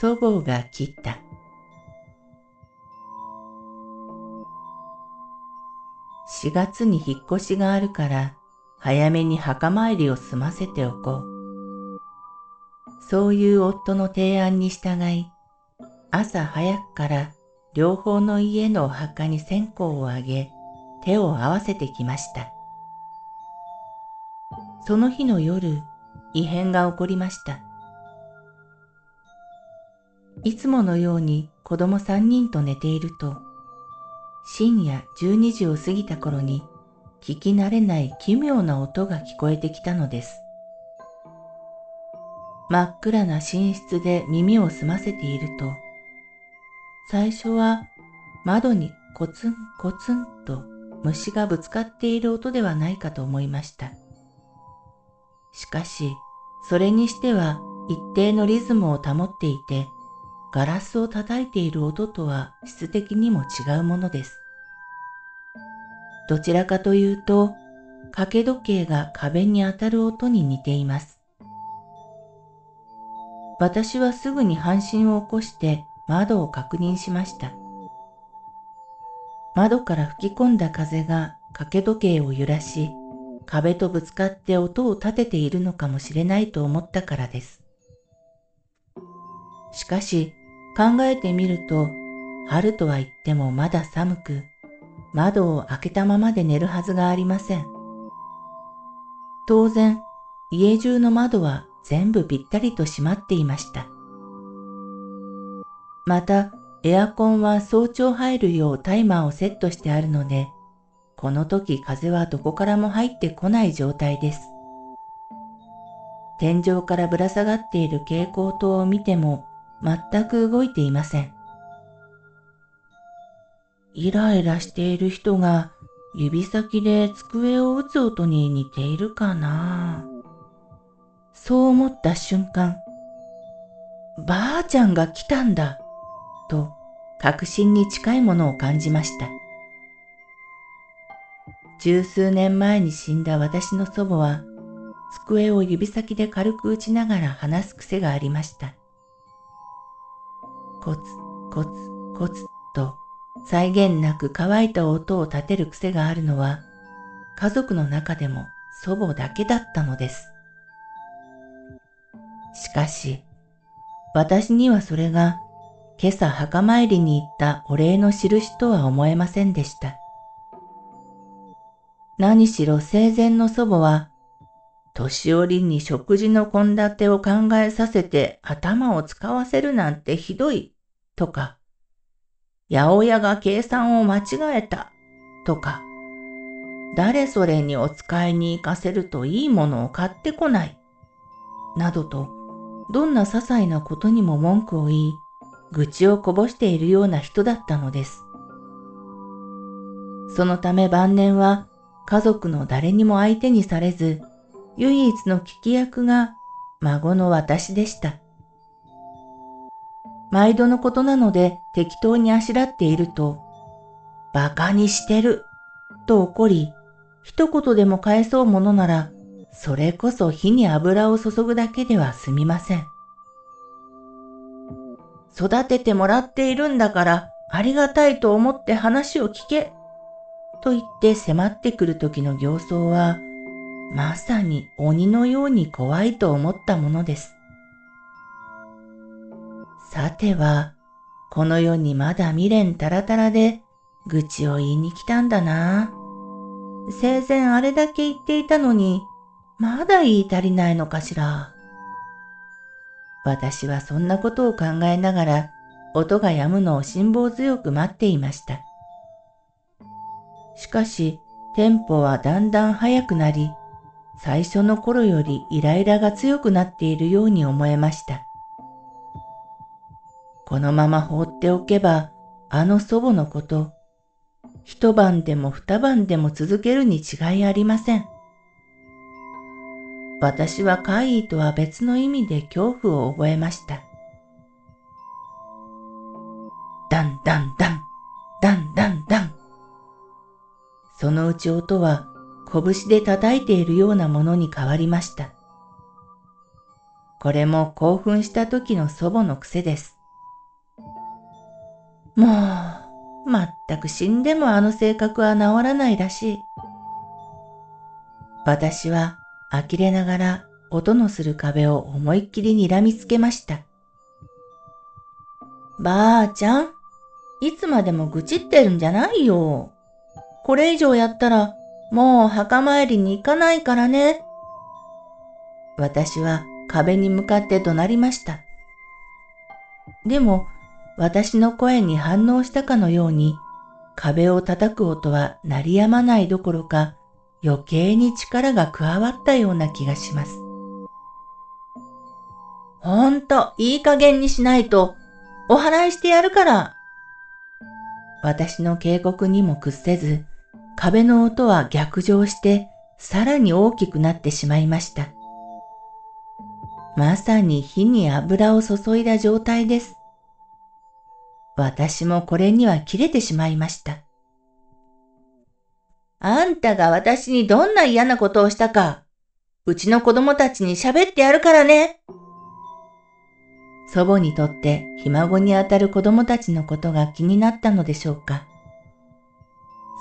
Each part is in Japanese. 祖母が来た。4月に引っ越しがあるから早めに墓参りを済ませておこう。そういう夫の提案に従い、朝早くから両方の家のお墓に線香をあげ、手を合わせてきました。その日の夜、異変が起こりました。いつものように子供3人と寝ていると、深夜12時を過ぎた頃に聞き慣れない奇妙な音が聞こえてきたのです。真っ暗な寝室で耳を澄ませていると、最初は窓にコツンコツンと虫がぶつかっている音ではないかと思いました。しかし、それにしては一定のリズムを保っていて、ガラスを叩いている音とは質的にも違うものです。どちらかというと、掛け時計が壁に当たる音に似ています。私はすぐに半身を起こして窓を確認しました。窓から吹き込んだ風が掛け時計を揺らし、壁とぶつかって音を立てているのかもしれないと思ったからです。しかし、考えてみると、春とは言ってもまだ寒く、窓を開けたままで寝るはずがありません。当然、家中の窓は全部ぴったりと閉まっていました。また、エアコンは早朝入るようタイマーをセットしてあるので、この時風はどこからも入ってこない状態です。天井からぶら下がっている蛍光灯を見ても、全く動いていません。イライラしている人が指先で机を打つ音に似ているかな。そう思った瞬間、ばあちゃんが来たんだと確信に近いものを感じました。十数年前に死んだ私の祖母は、机を指先で軽く打ちながら話す癖がありました。コツコツコツと際限なく乾いた音を立てる癖があるのは、家族の中でも祖母だけだったのです。しかし、私にはそれが今朝墓参りに行ったお礼の印とは思えませんでした。何しろ生前の祖母は、年寄りに食事の献立を考えさせて頭を使わせるなんてひどいとか、八百屋が計算を間違えたとか、誰それにお使いに行かせるといいものを買ってこないなどと、どんな些細なことにも文句を言い、愚痴をこぼしているような人だったのです。そのため晩年は家族の誰にも相手にされず、唯一の聞き役が孫の私でした。毎度のことなので適当にあしらっていると、バカにしてると怒り、一言でも返そうものなら、それこそ火に油を注ぐだけでは済みません。育ててもらっているんだからありがたいと思って話を聞けと言って迫ってくる時の形相は、まさに鬼のように怖いと思ったものです。さては、この世にまだ未練たらたらで愚痴を言いに来たんだな。生前あれだけ言っていたのに、まだ言い足りないのかしら。私はそんなことを考えながら、音が止むのを辛抱強く待っていました。しかし、テンポはだんだん速くなり、最初の頃よりイライラが強くなっているように思えました。このまま放っておけば、あの祖母のこと、一晩でも二晩でも続けるに違いありません。私は怪異とは別の意味で恐怖を覚えました。ダンダンダン、ダンダンダン。そのうち音は拳で叩いているようなものに変わりました。これも興奮した時の祖母の癖です。もう、まったく死んでもあの性格は治らないらしい。私は呆れながら音のする壁を思いっきり睨みつけました。ばあちゃん、いつまでも愚痴ってるんじゃないよ。これ以上やったらもう墓参りに行かないからね。私は壁に向かって怒鳴りました。でも、私の声に反応したかのように、壁を叩く音は鳴り止まないどころか、余計に力が加わったような気がします。ほんと、いい加減にしないと、お祓いしてやるから。私の警告にも屈せず、壁の音は逆上して、さらに大きくなってしまいました。まさに火に油を注いだ状態です。私もこれには切れてしまいました。あんたが私にどんな嫌なことをしたか、うちの子供たちに喋ってやるからね。祖母にとってひ孫にあたる子供たちのことが気になったのでしょうか。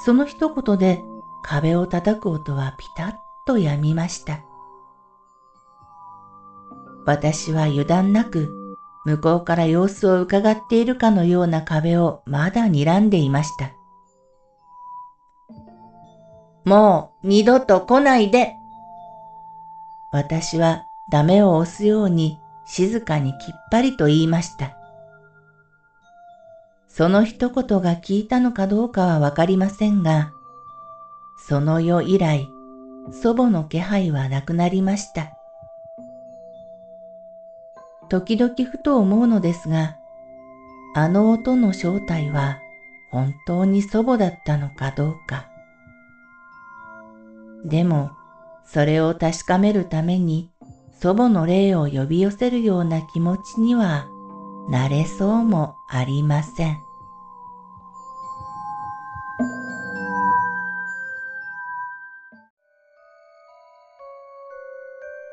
その一言で壁を叩く音はピタッとやみました。私は油断なく、向こうから様子を伺っているかのような壁をまだ睨んでいました。もう二度と来ないで。私はダメを押すように静かにきっぱりと言いました。その一言が効いたのかどうかはわかりませんが、その夜以来、祖母の気配はなくなりました。時々ふと思うのですが、あの音の正体は本当に祖母だったのかどうか。でも、それを確かめるために祖母の霊を呼び寄せるような気持ちにはなれそうもありません。